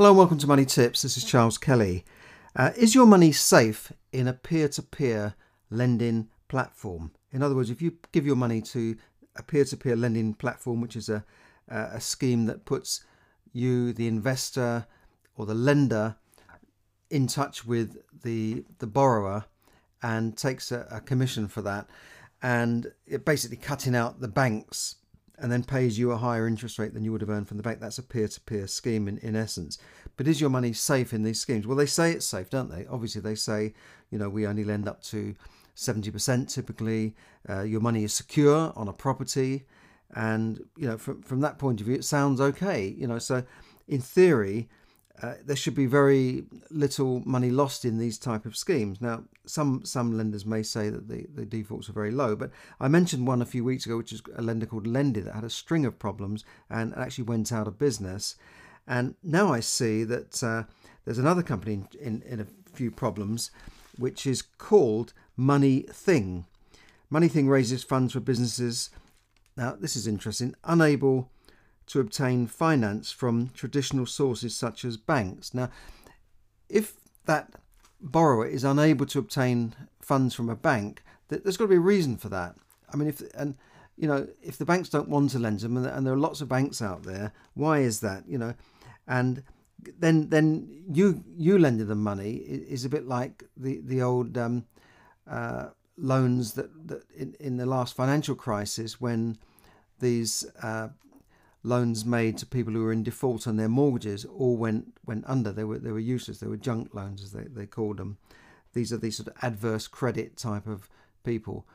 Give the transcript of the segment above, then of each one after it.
Hello and welcome to Money Tips. This is Charles Kelly. Is your money safe in a peer-to-peer lending platform? In other words, if you give your money to a peer-to-peer lending platform, which is a scheme that puts you, the investor or the lender, in touch with the borrower and takes a commission for that, and it basically cutting out the banks and then pays you a higher interest rate than you would have earned from the bank. That's a peer-to-peer scheme in essence. But is your money safe in these schemes? Well, they say it's safe, don't they? Obviously, they say, you know, we only lend up to 70% typically. Your money is secure on a property. And, you know, from that point of view, it sounds okay. You know, so in theory, there should be very little money lost in these type of schemes. Now, some lenders may say that the defaults are very low, but I mentioned one a few weeks ago, which is a lender called Lendy that had a string of problems and actually went out of business. And now I see that there's another company in a few problems, which is called MoneyThing. MoneyThing raises funds for businesses, now this is interesting, unable to obtain finance from traditional sources such as banks. Now, if that borrower is unable to obtain funds from a bank, there's got to be a reason for that. I mean, if the banks don't want to lend them, and there are lots of banks out there, why is that? You know, and then you lending them money is a bit like the old loans that in the last financial crisis, when these loans made to people who were in default on their mortgages all went under. They were useless. They were junk loans, as they called them. These are these sort of adverse credit type of people.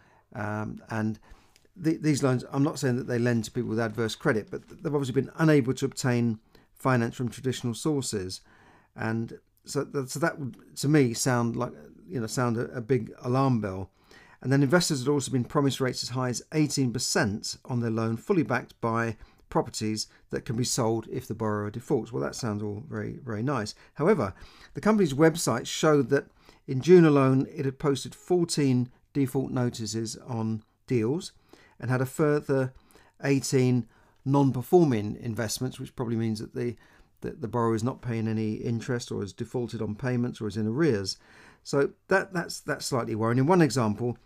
These loans, I'm not saying that they lend to people with adverse credit, but they've obviously been unable to obtain finance from traditional sources. And so that would, to me, sound a big alarm bell. And then investors had also been promised rates as high as 18% on their loan, fully backed by properties that can be sold if the borrower defaults. Well, that sounds all very, very nice. However, the company's website showed that in June alone, it had posted 14 default notices on deals and had a further 18 non-performing investments, which probably means that the borrower is not paying any interest or is defaulted on payments or is in arrears. So that's slightly worrying. In one example,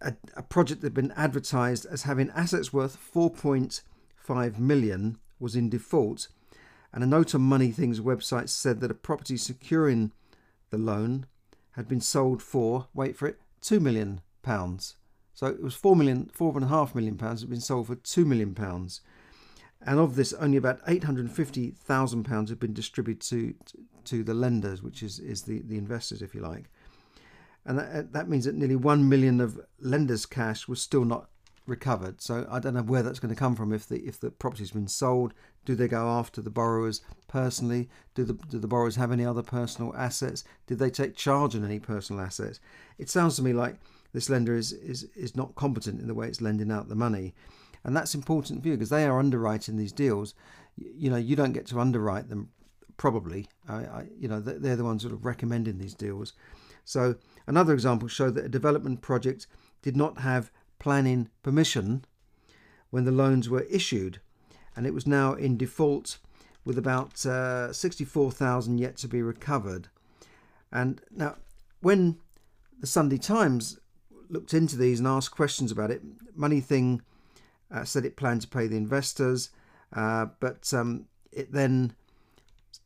a project that had been advertised as having assets worth 4.5 million was in default, and a note on MoneyThing's website said that a property securing the loan had been sold for, wait for it, £2 million. So it was £4.5 million had been sold for £2 million, and of this, only about £850,000 had been distributed to the lenders, which is the investors, if you like. And that means that nearly 1 million of lenders' cash was still not recovered. So I don't know where that's going to come from. If the property's been sold, do they go after the borrowers personally? Do the borrowers have any other personal assets? Did they take charge on any personal assets? It sounds to me like this lender is not competent in the way it's lending out the money. And that's important for you because they are underwriting these deals. You know, you don't get to underwrite them, probably. They're the ones sort of recommending these deals. So another example showed that a development project did not have planning permission when the loans were issued, and it was now in default with about 64,000 yet to be recovered. And now, when the Sunday Times looked into these and asked questions about it, MoneyThing said it planned to pay the investors, but it then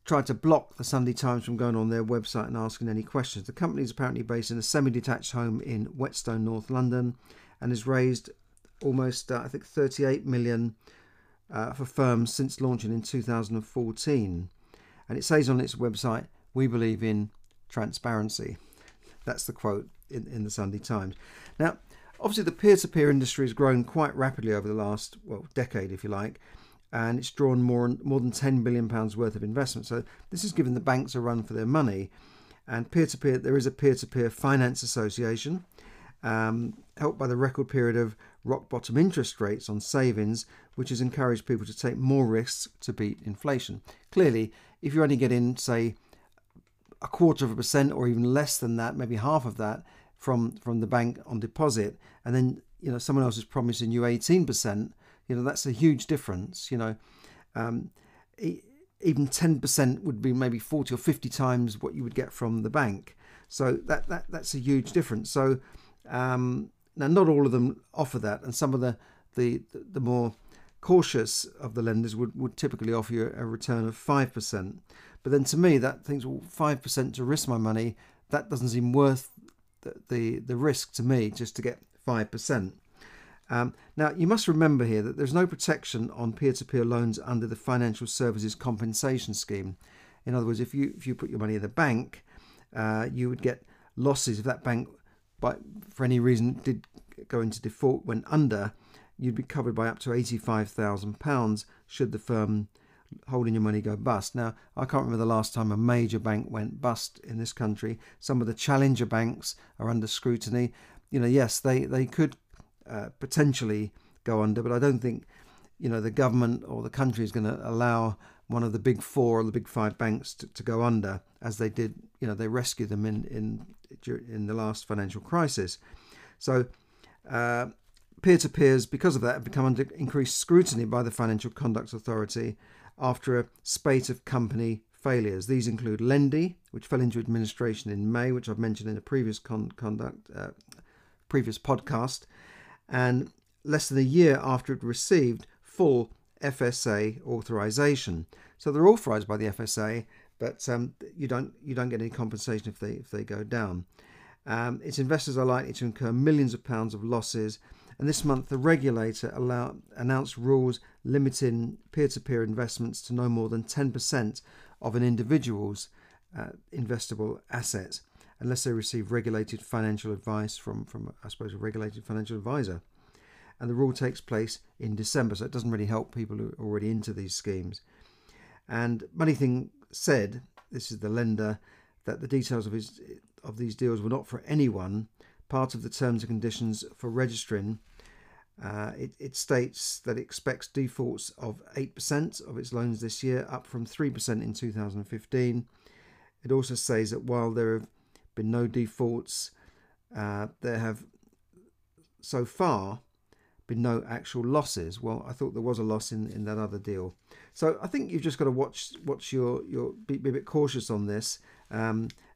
tried to block the Sunday Times from going on their website and asking any questions. The company is apparently based in a semi-detached home in Whetstone, North London, and has raised almost, £38 million for firms since launching in 2014. And it says on its website, "We believe in transparency." That's the quote in the Sunday Times. Now, obviously, the peer-to-peer industry has grown quite rapidly over the last, decade, if you like, and it's drawn more than £10 billion worth of investment. So this has given the banks a run for their money. And peer-to-peer, there is a peer-to-peer finance association, helped by the record period of rock-bottom interest rates on savings, which has encouraged people to take more risks to beat inflation. Clearly, if you're only getting, say, 0.25% or even less than that, maybe half of that from the bank on deposit, and then, you know, someone else is promising you 18%, you know, that's a huge difference. You know, even 10% would be maybe 40 or 50 times what you would get from the bank. So that's a huge difference. So now not all of them offer that, and some of the more cautious of the lenders would typically offer you a return of 5%. But then to me, that things, well, 5% to risk my money, that doesn't seem worth the risk to me, just to get 5%. Now, you must remember here that there's no protection on peer-to-peer loans under the Financial Services Compensation Scheme. In other words, if you put your money in the bank, you would get losses if that bank, for any reason, did go into default, went under. You'd be covered by up to £85,000 should the firm holding your money go bust. Now, I can't remember the last time a major bank went bust in this country. Some of the challenger banks are under scrutiny. You know, yes, they could potentially go under, but I don't think, you know, the government or the country is going to allow one of the big four or the big five banks to go under, as they did, you know, they rescued them in the last financial crisis. So peer-to-peers, because of that, have become under increased scrutiny by the Financial Conduct Authority after a spate of company failures. These include Lendy, which fell into administration in May, which I've mentioned in a previous previous podcast, and less than a year after it received full FSA authorization. So they're authorized by the FSA, but you don't get any compensation if they go down. Its investors are likely to incur millions of pounds of losses. And this month, the regulator announced rules limiting peer-to-peer investments to no more than 10% of an individual's investable assets, unless they receive regulated financial advice from a regulated financial advisor. And the rule takes place in December, so it doesn't really help people who are already into these schemes. And MoneyThing said, this is the lender, that the details of these deals were not for anyone. Part of the terms and conditions for registering, it states that it expects defaults of 8% of its loans this year, up from 3% in 2015. It also says that while there have been no defaults, there have so far been no actual losses. Well, I thought there was a loss in that other deal. So I think you've just got to watch your be a bit cautious on this.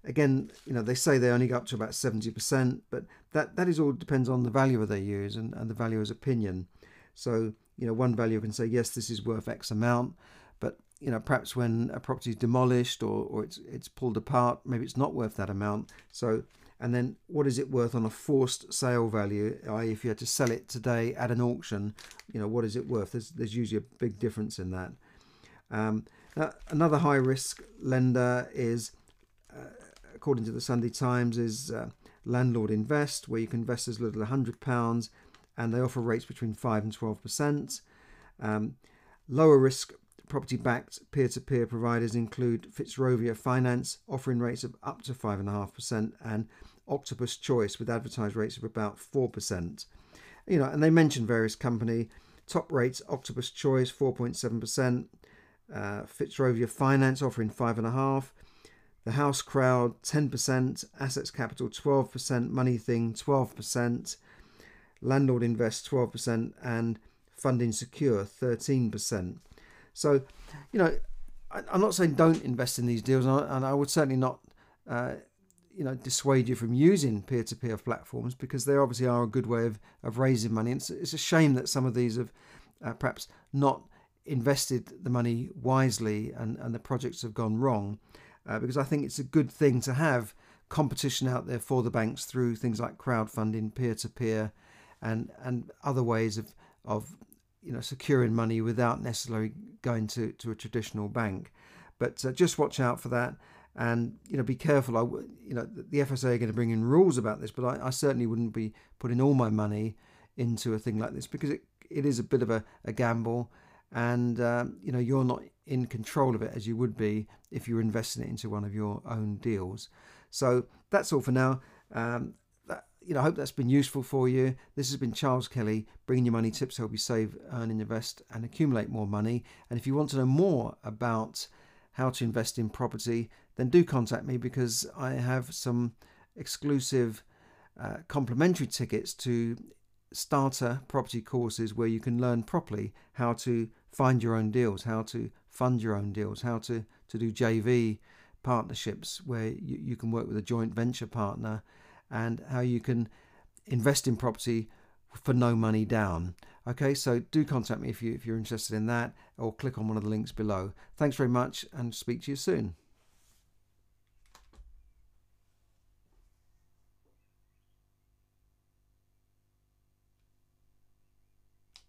Again, you know, they say they only go up to about 70%, but that is all depends on the valuer they use and the valuer's opinion. So, you know, one valuer can say, yes, this is worth X amount, but, you know, perhaps when a property is demolished or it's pulled apart, maybe it's not worth that amount. So, and then what is it worth on a forced sale value, i.e. if you had to sell it today at an auction, you know, what is it worth? There's usually a big difference in that. Now, another high-risk lender is, according to the Sunday Times, is Landlord Invest, where you can invest as little as £100, and they offer rates between 5 and 12%. Lower risk property-backed peer-to-peer providers include Fitzrovia Finance, offering rates of up to 5.5%, and Octopus Choice, with advertised rates of about 4%. You know, and they mention various company top rates: Octopus Choice 4.7%, Fitzrovia Finance offering 5.5%. The House Crowd 10%, Assets Capital 12%, MoneyThing 12%, Landlord Invest 12%, and Funding Secure 13%. So, you know, I'm not saying don't invest in these deals, and I would certainly not, you know, dissuade you from using peer-to-peer platforms, because they obviously are a good way of raising money. And it's a shame that some of these have perhaps not invested the money wisely, and the projects have gone wrong. Because I think it's a good thing to have competition out there for the banks through things like crowdfunding, peer-to-peer, and other ways of you know, securing money without necessarily going to a traditional bank. But just watch out for that, and you know, be careful. You know, the FSA are going to bring in rules about this, but I certainly wouldn't be putting all my money into a thing like this, because it is a bit of a gamble. And, you know, you're not in control of it as you would be if you were investing it into one of your own deals. So that's all for now. You know, I hope that's been useful for you. This has been Charles Kelly, bringing you money tips to help you save, earn, and invest and accumulate more money. And if you want to know more about how to invest in property, then do contact me, because I have some exclusive complimentary tickets to starter property courses where you can learn properly how to find your own deals, how to fund your own deals, how to do JV partnerships where you can work with a joint venture partner, and how you can invest in property for no money down. Okay, so do contact me if you're interested in that, or click on one of the links below. Thanks very much, and speak to you soon.